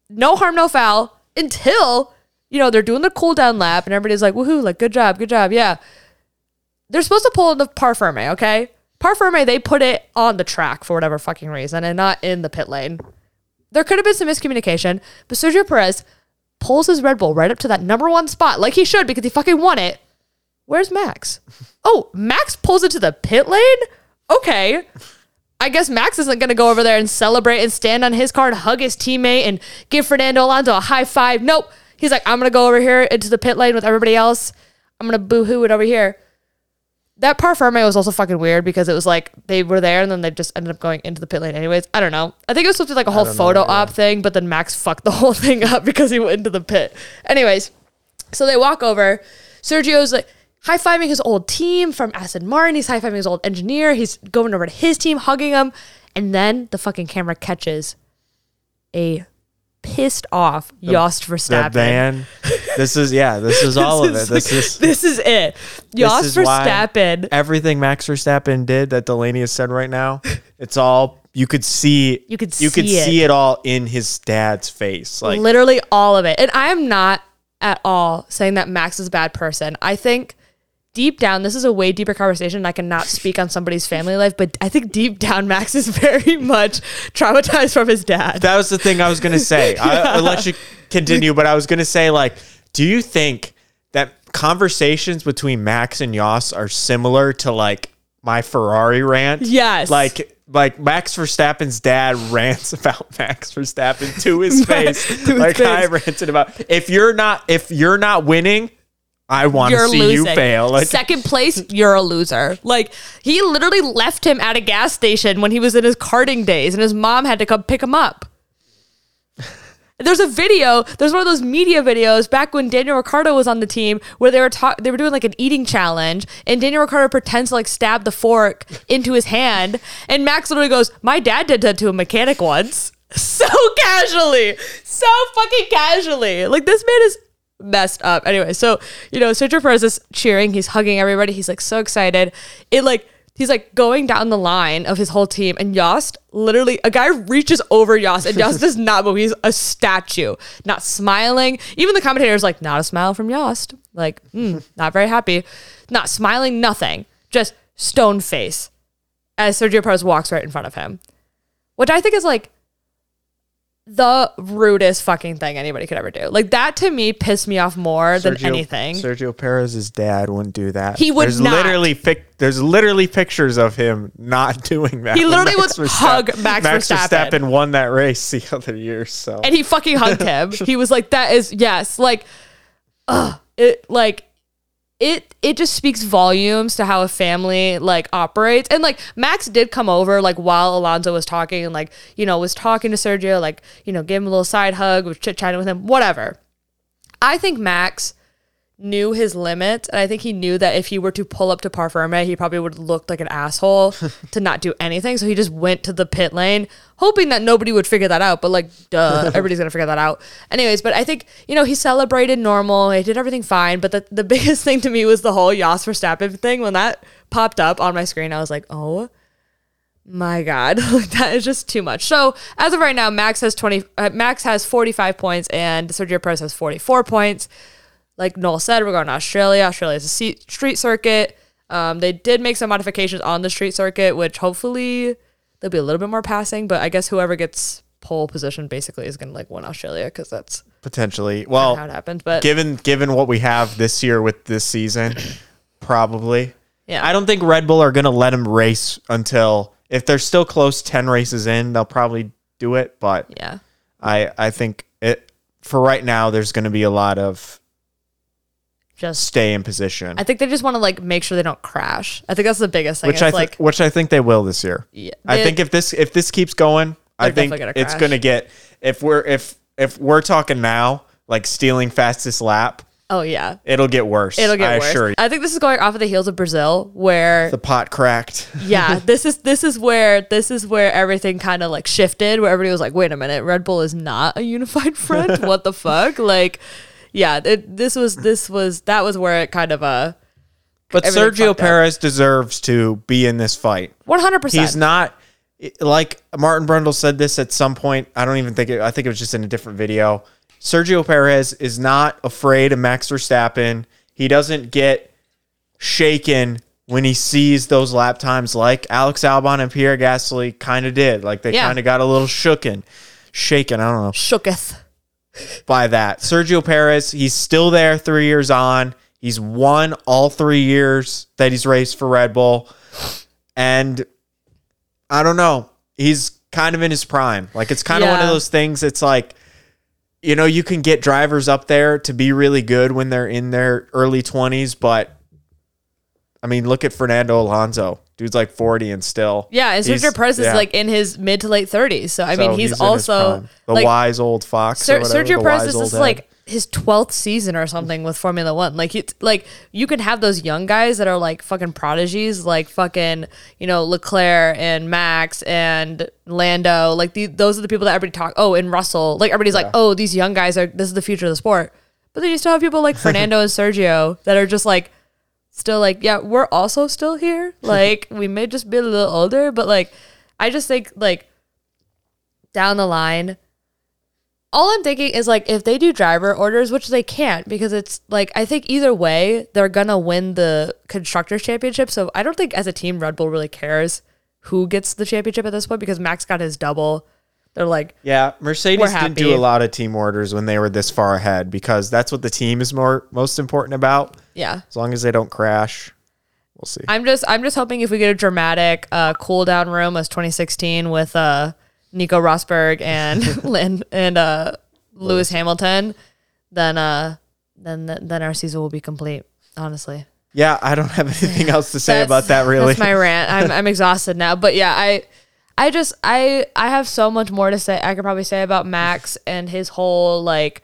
no harm, no foul until, you know, they're doing the cool down lap and everybody's like, woohoo, like, good job, yeah. They're supposed to pull in the parc ferme, okay? Parc ferme, they put it on the track for whatever fucking reason and not in the pit lane. There could have been some miscommunication, but Sergio Perez pulls his Red Bull right up to that #1 spot like he should because he fucking won it. Where's Max? Oh, Max pulls it to the pit lane? Okay, I guess Max isn't going to go over there and celebrate and stand on his car and hug his teammate and give Fernando Alonso a high five. Nope. He's like, I'm going to go over here into the pit lane with everybody else. I'm going to boo-hoo it over here. That parc ferme was also fucking weird because it was like they were there and then they just ended up going into the pit lane anyways. I don't know. I think it was supposed to be like a whole photo op thing, but then Max fucked the whole thing up because he went into the pit. Anyways, so they walk over. Sergio's like, high-fiving his old team from Aston Martin. He's high-fiving his old engineer. He's going over to his team, hugging him. And then the fucking camera catches a pissed-off Jos Verstappen. The van. This is all of it. This is it. Jos Verstappen. Everything Max Verstappen did that Delaney has said right now, it's all... You could see it all in his dad's face. Like, literally all of it. And I am not at all saying that Max is a bad person. I think... deep down, this is a way deeper conversation, and I cannot speak on somebody's family life, but I think deep down, Max is very much traumatized from his dad. That was the thing I was going to say. Yeah. I'll let you continue, but I was going to say, like, do you think that conversations between Max and Jos are similar to, like, my Ferrari rant? Yes. Like Max Verstappen's dad rants about Max Verstappen to his face. I ranted about, if you're not winning... I want to see you fail. Like, second place, you're a loser. Like, he literally left him at a gas station when he was in his karting days, and his mom had to come pick him up. There's a video. There's one of those media videos back when Daniel Ricciardo was on the team where they were doing like an eating challenge, and Daniel Ricciardo pretends to like stab the fork into his hand, and Max literally goes, "My dad did that to a mechanic once." So fucking casually. Like, this man is messed up. Anyway, so, you know, Sergio Perez is cheering. He's hugging everybody. He's like so excited. He's like going down the line of his whole team, and Jos, literally, a guy reaches over Jos, and Jos does not move. He's a statue, not smiling. Even the commentator's like, not a smile from Jos. Like, not very happy. Not smiling, nothing. Just stone face as Sergio Perez walks right in front of him. Which I think is like the rudest fucking thing anybody could ever do. Like, that to me pissed me off more than anything. Sergio Perez's dad wouldn't do that. He would not. There's literally pictures of him not doing that. He literally would hug Max Verstappen. Verstappen won that race the other year, so. And he fucking hugged him. He was like, that is, yes. Like, ugh. It, like, it just speaks volumes to how a family like operates. And like Max did come over like while Alonso was talking and like, you know, was talking to Sergio, like, you know, gave him a little side hug, was chit-chatting with him, whatever. I think Max knew his limits, and I think he knew that if he were to pull up to parc ferme, he probably would have looked like an asshole to not do anything. So he just went to the pit lane, hoping that nobody would figure that out. But like, duh, everybody's gonna figure that out, anyways. But I think, you know, he celebrated normal. He did everything fine. But the biggest thing to me was the whole Jos Verstappen thing. When that popped up on my screen, I was like, oh my god, that is just too much. So as of right now, Max has 45 points, and Sergio Perez has 44 points. Like Noel said, we're going to Australia. Australia is a street circuit. They did make some modifications on the street circuit, which hopefully there'll be a little bit more passing. But I guess whoever gets pole position basically is going to like win Australia, because that's potentially how it happens. But given what we have this year with this season, probably. Yeah, I don't think Red Bull are going to let him race until, if they're still close 10 races in, they'll probably do it. But yeah, I think it for right now there's going to be a lot of just stay in position. I think they just want to like make sure they don't crash. I think that's the biggest thing. Which I think they will this year. Yeah, I think if this keeps going, I think it's going to get, if we're talking now, like stealing fastest lap. Oh yeah, it'll get worse. I assure you. I think this is going off of the heels of Brazil, where the pot cracked. Yeah, this is where everything kind of like shifted, where everybody was like, wait a minute, Red Bull is not a unified front. What the fuck? Like. Yeah, that was where it kind of but Sergio Perez deserves to be in this fight. 100%. He's not, like Martin Brundle said this at some point. I think it was just in a different video. Sergio Perez is not afraid of Max Verstappen. He doesn't get shaken when he sees those lap times, like Alex Albon and Pierre Gasly kind of did. Like they kind of got a little shaken. I don't know. Shooketh. By that. Sergio Perez, he's still there 3 years on. He's won all 3 years that he's raced for Red Bull. And I don't know. He's kind of in his prime. Like, it's kind of one of those things. It's like, you know, you can get drivers up there to be really good when they're in their early 20s. But, I mean, look at Fernando Alonso. Dude's like 40 and still. Yeah, and Sergio Perez is like in his mid to late 30s. So, I mean, he's also the like, wise old fox. Sergio Perez is like his 12th season or something with Formula 1. Like, it's like you can have those young guys that are like fucking prodigies, like fucking, you know, Leclerc and Max and Lando. Like, those are the people that everybody talk. Oh, and Russell. Like, everybody's like, oh, these young guys this is the future of the sport. But then you still have people like Fernando and Sergio that are just like, still like, yeah, we're also still here. Like, we may just be a little older, but like, I just think like down the line, all I'm thinking is like, if they do driver orders, which they can't, because it's like, I think either way they're gonna win the Constructors Championship. So I don't think as a team Red Bull really cares who gets the championship at this point, because Max got his double. They're like, yeah, Mercedes didn't do a lot of team orders when they were this far ahead, because that's what the team is most important about. Yeah. As long as they don't crash, we'll see. I'm just hoping if we get a dramatic cool down room as 2016 with Nico Rosberg and Lewis Hamilton, then our season will be complete, honestly. Yeah, I don't have anything else to say about that, really. That's my rant. I'm exhausted now, but yeah, I have so much more to say. I could probably say about Max and his whole like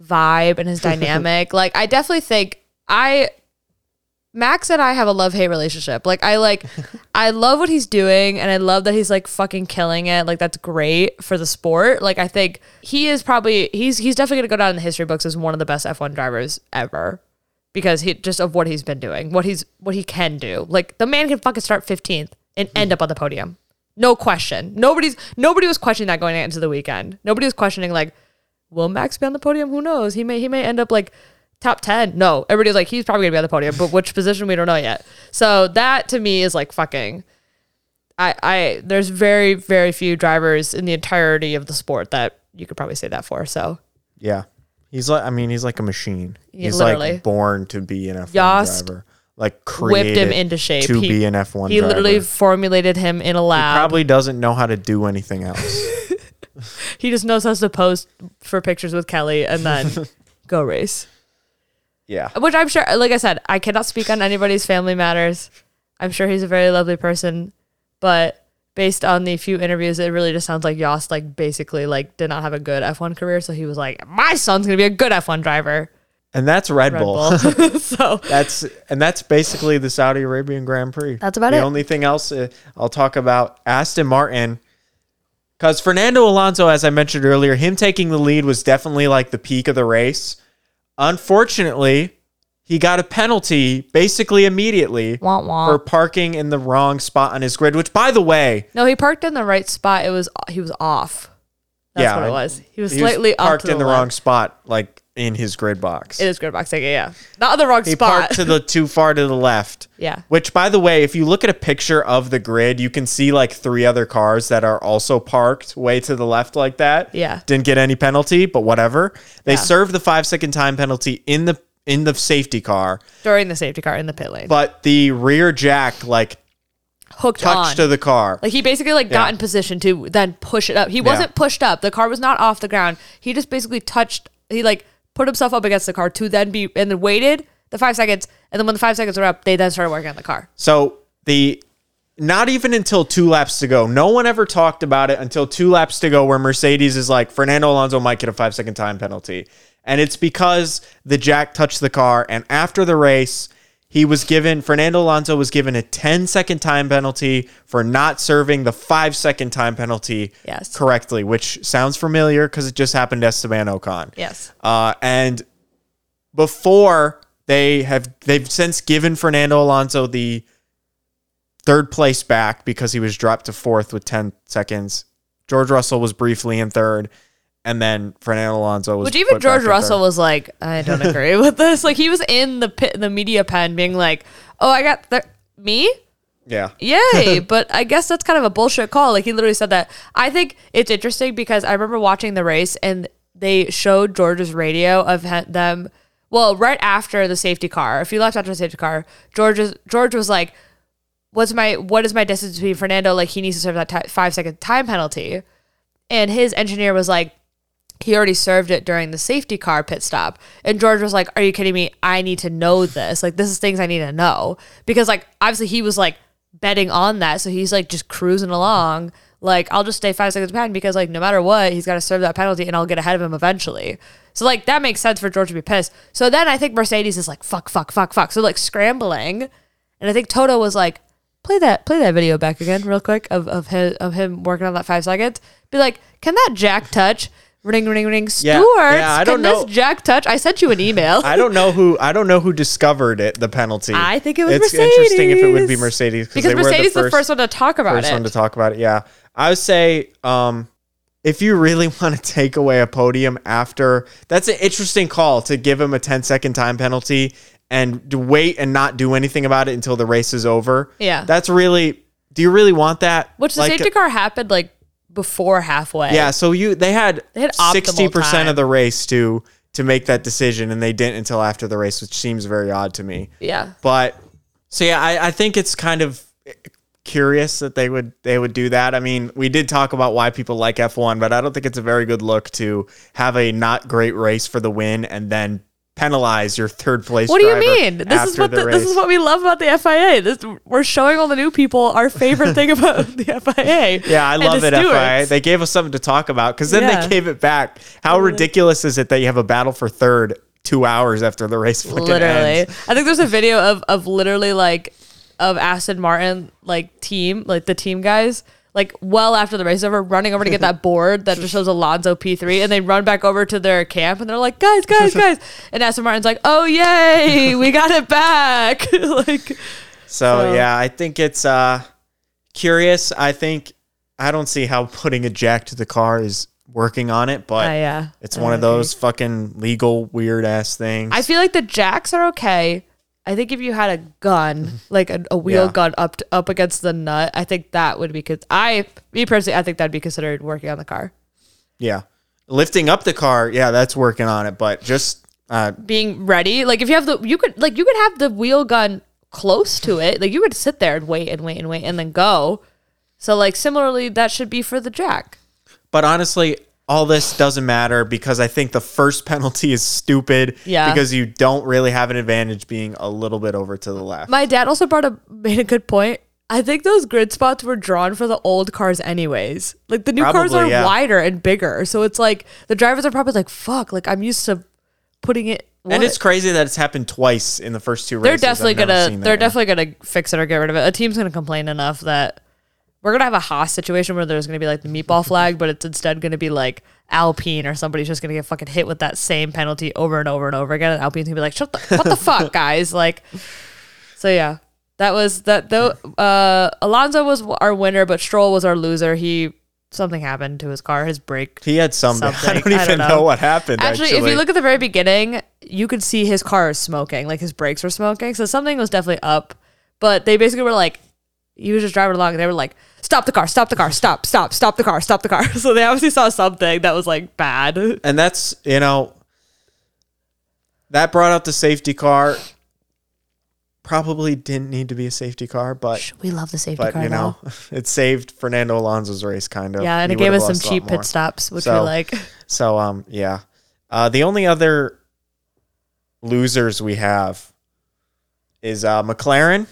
vibe and his dynamic. Like, I definitely think Max and I have a love-hate relationship. Like, I love what he's doing, and I love that he's like fucking killing it. Like, that's great for the sport. Like, I think he's definitely gonna go down in the history books as one of the best F1 drivers ever, because he just of what he's been doing, what he can do. Like, the man can fucking start 15th and end up on the podium. No question. Nobody was questioning that going into the weekend. Nobody was questioning like, will Max be on the podium? Who knows? He may end up like top 10. No, everybody's like, he's probably gonna be on the podium, but which position we don't know yet. So that to me is like fucking. I there's very very few drivers in the entirety of the sport that you could probably say that for. So yeah, he's like a machine. Yeah, he's literally like born to be an F1 driver. Like whipped him into shape to be an F1 driver. He literally formulated him in a lab. He probably doesn't know how to do anything else. He just knows how to pose for pictures with Kelly and then go race. Yeah. Which I'm sure, like I said, I cannot speak on anybody's family matters. I'm sure he's a very lovely person, but based on the few interviews, it really just sounds like Jos basically did not have a good F1 career, so he was like, my son's going to be a good F1 driver. And that's Red Bull. So that's basically the Saudi Arabian Grand Prix. That's about it. The only thing else I'll talk about, Aston Martin, because Fernando Alonso, as I mentioned earlier, him taking the lead was definitely the peak of the race. Unfortunately, he got a penalty basically immediately for parking in the wrong spot on his grid, which, by the way... No, he parked in the right spot. He was off. That's what it was. He was slightly off. He parked in the wrong spot, in his grid box. It is grid box, yeah. Not the wrong spot. He parked too far to the left. Yeah. Which, by the way, if you look at a picture of the grid, you can see, three other cars that are also parked way to the left like that. Yeah. Didn't get any penalty, but whatever. They served the 5-second time penalty in the safety car. During the safety car, in the pit lane. But the rear jack, hooked on. Touched to the car. He basically, got in position to then push it up. He wasn't pushed up. The car was not off the ground. He just basically put himself up against the car to then be, and then waited the 5 seconds. And then when the 5 seconds were up, they then started working on the car. So not even until 2 laps to go, no one ever talked about it until 2 laps to go, where Mercedes is Fernando Alonso might get a 5-second time penalty. And it's because the jack touched the car. And after the race, Fernando Alonso was given a 10-second time penalty for not serving the 5-second time penalty correctly, which sounds familiar because it just happened to Esteban Ocon. Yes. And before they've since given Fernando Alonso the third place back because he was dropped to fourth with 10 seconds. George Russell was briefly in third. And then Fernando Alonso was... Which even George Russell was like, I don't agree with this. He was in the media pen being like, oh, I got... me? Yeah. Yay. But I guess that's kind of a bullshit call. He literally said that. I think it's interesting because I remember watching the race and they showed George's radio of them... Well, right after the safety car, a few laps after the safety car, George was like, what is my distance between Fernando? He needs to serve that 5-second time penalty. And his engineer was like, he already served it during the safety car pit stop. And George was like, are you kidding me? I need to know this. This is things I need to know. Because, obviously he was, betting on that. So he's, just cruising along. I'll just stay 5 seconds behind because, no matter what, he's got to serve that penalty and I'll get ahead of him eventually. So, that makes sense for George to be pissed. So then I think Mercedes is fuck. So, scrambling. And I think Toto was like, play that video back again real quick of him working on that 5 seconds. Be like, can that jack touch... Ring, ring, ring. Stewards, yeah, I don't know. This jack touch? I sent you an email. I don't know who discovered it. The penalty. I think it was Mercedes. It's interesting if it would be Mercedes because Mercedes is the first one to talk about it. First one to talk about it. Yeah, I would say if you really want to take away a podium after, that's an interesting call to give him a 10-second time penalty and wait and not do anything about it until the race is over. Yeah, that's really. Do you really want that? Which the safety car happened before halfway. Yeah, so they had 60% of the race to make that decision, and they didn't until after the race, which seems very odd to me. Yeah. But so yeah, I think it's kind of curious that they would do that. I mean, we did talk about why people like F1, but I don't think it's a very good look to have a not great race for the win and then penalize your third place. What do you mean? This is what we love about the FIA. We're showing all the new people our favorite thing about the FIA. Yeah, I love it. FIA. They gave us something to talk about because then they gave it back. How ridiculous is it that you have a battle for third 2 hours after the race? Literally, ends? I think there's a video of literally of Aston Martin team the team guys. Well after the race is over, running over to get that board that just shows Alonso P3, and they run back over to their camp, and they're like, guys. And Aston Martin's like, oh, yay, we got it back. So, yeah, I think it's curious. I don't see how putting a jack to the car is working on it, but it's one of those fucking legal weird-ass things. I feel the jacks are okay. I think if you had a gun, a wheel gun up against the nut, I think that would be because I think that'd be considered working on the car. Yeah. Lifting up the car. Yeah. That's working on it. But just being ready. If you have you could have the wheel gun close to it. You could sit there and wait and then go. So similarly, that should be for the jack. But honestly, all this doesn't matter because I think the first penalty is stupid because you don't really have an advantage being a little bit over to the left. My dad also made a good point. I think those grid spots were drawn for the old cars anyways. Like the new cars are wider and bigger. So it's like the drivers are probably like, fuck, like I'm used to putting it. What? And it's crazy that it's happened twice in the first two races. They're definitely gonna fix it or get rid of it. A team's gonna complain enough that we're going to have a Haas situation where there's going to be like the meatball flag, but it's instead going to be like Alpine or somebody's just going to get fucking hit with that same penalty over and over and over again. And Alpine's going to be like, what the fuck, guys? Like, so yeah, that was that though. Alonso was our winner, but Stroll was our loser. Something happened to his car, his brake. He had something. I don't even know what happened. Actually, if you look at the very beginning, you could see his car is smoking, like his brakes were smoking. So something was definitely up, but they basically were like, he was just driving along and they were like, stop the car, stop the car, stop the car, stop the car. So they obviously saw something that was like bad. And that's, that brought out the safety car. Probably didn't need to be a safety car, but we love the safety car. It saved Fernando Alonso's race kind of. Yeah. And it gave us some cheap pit stops, which we like. So, yeah. The only other losers we have is McLaren.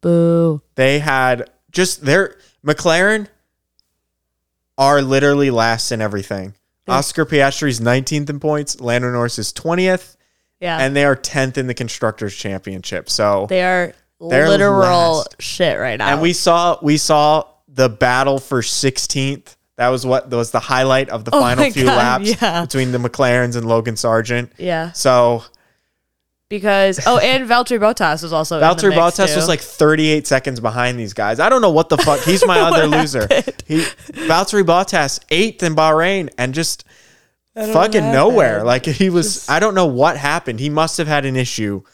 Boo. They had McLaren are literally last in everything. Yeah. Oscar Piastri's 19th in points. Lando Norris is 20th. Yeah. And they are 10th in the Constructors' Championship. So they're literal last. Shit right now. And we saw the battle for 16th. That was the highlight of the final few laps between the McLarens and Logan Sargent. Yeah. So and Valtteri Bottas was also in the mix Bottas too. Was like 38 seconds behind these guys. I don't know what the fuck. He's my other loser. Valtteri Bottas, 8th in Bahrain and just fucking nowhere. Like he was, I don't know what happened. He must have had an issue.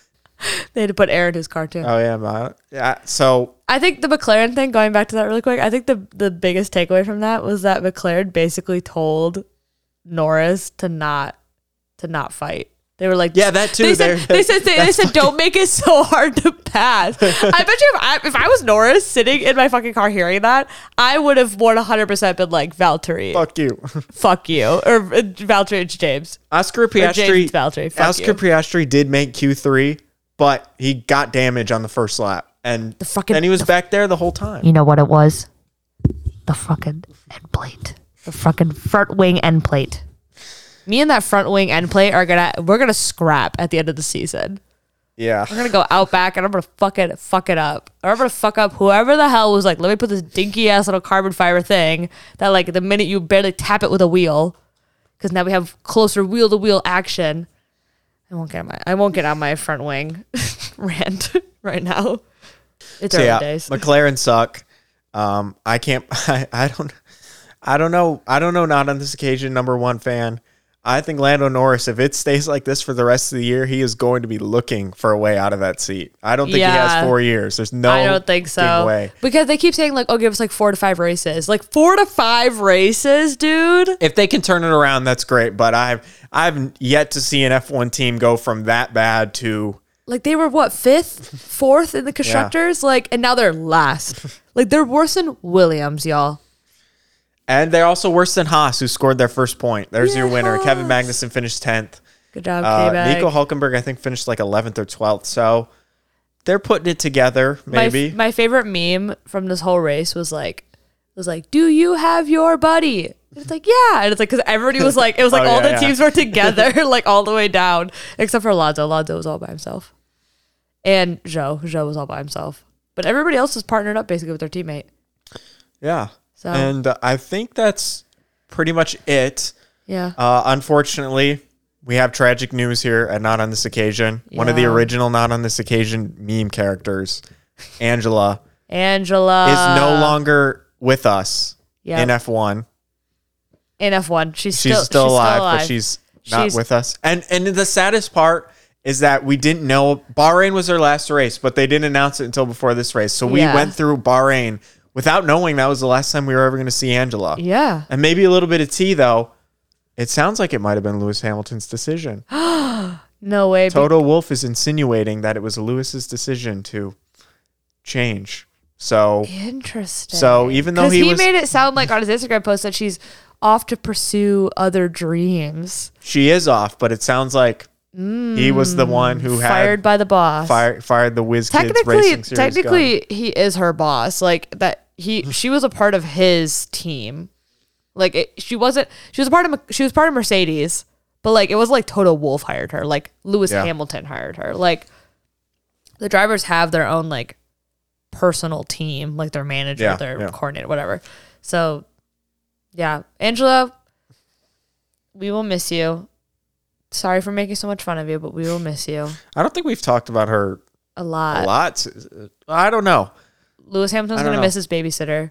They had to put air in his car too. Oh, yeah. So I think the McLaren thing, going back to that really quick, I think the biggest takeaway from that was that McLaren basically told Norris to not fight. They were like, yeah, that too. They said, don't make it so hard to pass. I bet you if I was Norris sitting in my fucking car hearing that, I would have 100% been like, Valtteri. Fuck you. Fuck you. Or Valtteri and James. Oscar Piastri. Valtteri, fuck Oscar you. Piastri did make Q3, but he got damage on the first lap. And then he was back there the whole time. You know what it was? The fucking end plate. The fucking front wing end plate. Me and that front wing end plate we're gonna scrap at the end of the season. Yeah. We're gonna go out back and I'm gonna fucking fuck it up. Or I'm gonna fuck up whoever the hell was like, let me put this dinky ass little carbon fiber thing that like the minute you barely tap it with a wheel, because now we have closer wheel to wheel action. I won't get on my front wing rant right now. It's early days. McLaren suck. I don't know, not on this occasion, number one fan. I think Lando Norris, if it stays like this for the rest of the year, he is going to be looking for a way out of that seat. I don't think he has 4 years. There's no way. I don't think so. Way. Because they keep saying, like, give us like 4 to 5 races. Like 4 to 5 races, dude. If they can turn it around, that's great. But I've yet to see an F1 team go from that bad to, like, they were what, 4th in the constructors? Yeah. Like, and now they're last. Like, they're worse than Williams, y'all. And they're also worse than Haas, who scored their first point. There's your winner. Haas. Kevin Magnussen finished 10th. Good job, K-Bag. Nico Hülkenberg, I think, finished like 11th or 12th. So they're putting it together, maybe. My favorite meme from this whole race was like, do you have your buddy? And it's like, yeah. And it's like, because everybody was like, it was like all the teams were together, like all the way down, except for Alonso. Alonso was all by himself. And Joe was all by himself. But everybody else was partnered up basically with their teammate. Yeah. So. And I think that's pretty much it. Yeah. Unfortunately, we have tragic news here at Not on This Occasion. Yeah. One of the original Not on This Occasion meme characters, Angela. Angela is no longer with us in F1. In F1. She's still alive, but she's not with us. And the saddest part is that we didn't know. Bahrain was her last race, but they didn't announce it until before this race. So we went through Bahrain without knowing that was the last time we were ever going to see Angela. Yeah. And maybe a little bit of tea, though. It sounds like it might have been Lewis Hamilton's decision. No way. Toto Wolff is insinuating that it was Lewis's decision to change. So interesting. So even though he made it sound like on his Instagram post that she's off to pursue other dreams. She is off, but it sounds like he was the one who had fired by the boss. Fired the Whiz Kids Racing Series. Technically, he is her boss. Like that, she was a part of his team. Like she wasn't. She was part of Mercedes, but like it was like Toto Wolff hired her. Like Lewis Hamilton hired her. Like the drivers have their own like personal team, like their manager, their coordinator, whatever. So, yeah, Angela, we will miss you. Sorry for making so much fun of you, but we will miss you. I don't think we've talked about her a lot. I don't know. Lewis Hamilton's going to miss his babysitter.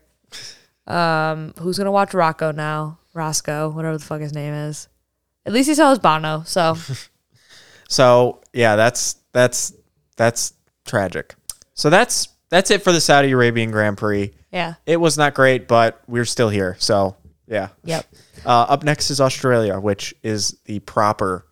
Who's going to watch Rocco now? Roscoe, whatever the fuck his name is. At least he saw his Bono, so. So, yeah, that's tragic. So that's it for the Saudi Arabian Grand Prix. Yeah. It was not great, but we're still here. So, yeah. Yep. Up next is Australia, which is the proper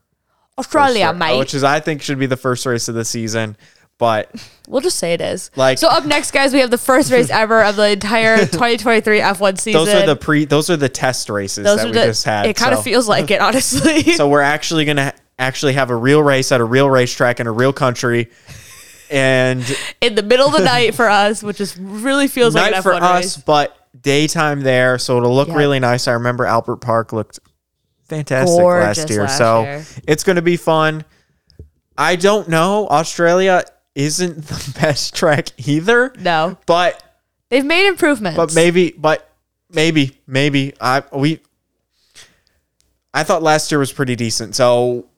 Australia, mate. Which is, I think, should be the first race of the season, but we'll just say it is. Like, so up next, guys, we have the first race ever of the entire 2023 F1 season. Those are the test races we just had. It kind of feels like it, honestly. So we're actually going to actually have a real race at a real racetrack in a real country. And in the middle of the night for us, which is really feels like an F1 for us, race. But daytime there, so it'll look really nice. I remember Albert Park looked fantastic last year. It's going to be fun. I don't know. Australia isn't the best track either. No, but they've made improvements. But maybe I thought last year was pretty decent, so.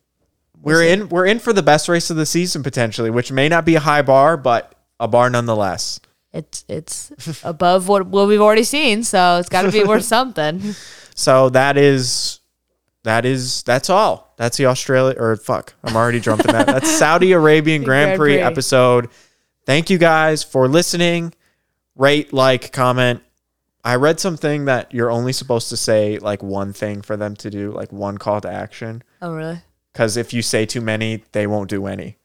We're in for the best race of the season potentially, which may not be a high bar, but a bar nonetheless. It's above what we've already seen, so it's got to be worth something. So that's all. That's the Australia I'm already jumping that. That's Saudi Arabian Grand Prix episode. Thank you guys for listening. Rate, like, comment. I read something that you're only supposed to say like one thing for them to do, like one call to action. Oh, really? Because if you say too many, they won't do any.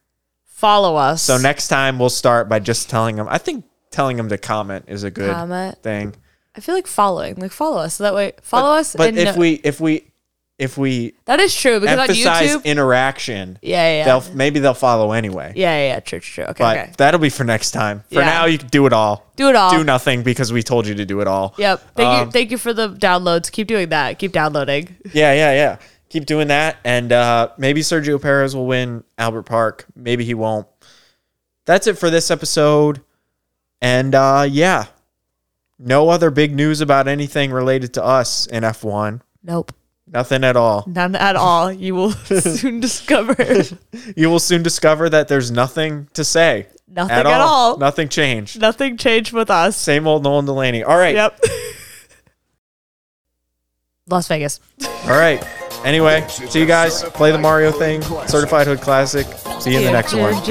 Follow us. So next time we'll start by just telling them. I think telling them to comment is a good thing. I feel like following, like follow us. So that way, follow us. But if we that is true because emphasize on YouTube, interaction. Yeah, yeah. Maybe they'll follow anyway. Yeah. True. Okay, but that'll be for next time. For now, you can do it all. Do it all. Do nothing because we told you to do it all. Yep. Thank you for the downloads. Keep doing that. Keep downloading. Yeah. Keep doing that, and maybe Sergio Perez will win Albert Park. Maybe he won't. That's it for this episode. And, no other big news about anything related to us in F1. Nope. Nothing at all. None at all. You will soon discover. You will soon discover that there's nothing to say. Nothing at all. Nothing changed. Nothing changed with us. Same old Nolan Delaney. All right. Yep. Las Vegas. All right. Anyway, see you guys. Play the Mario thing. Certified Hood Classic. See you in the next one.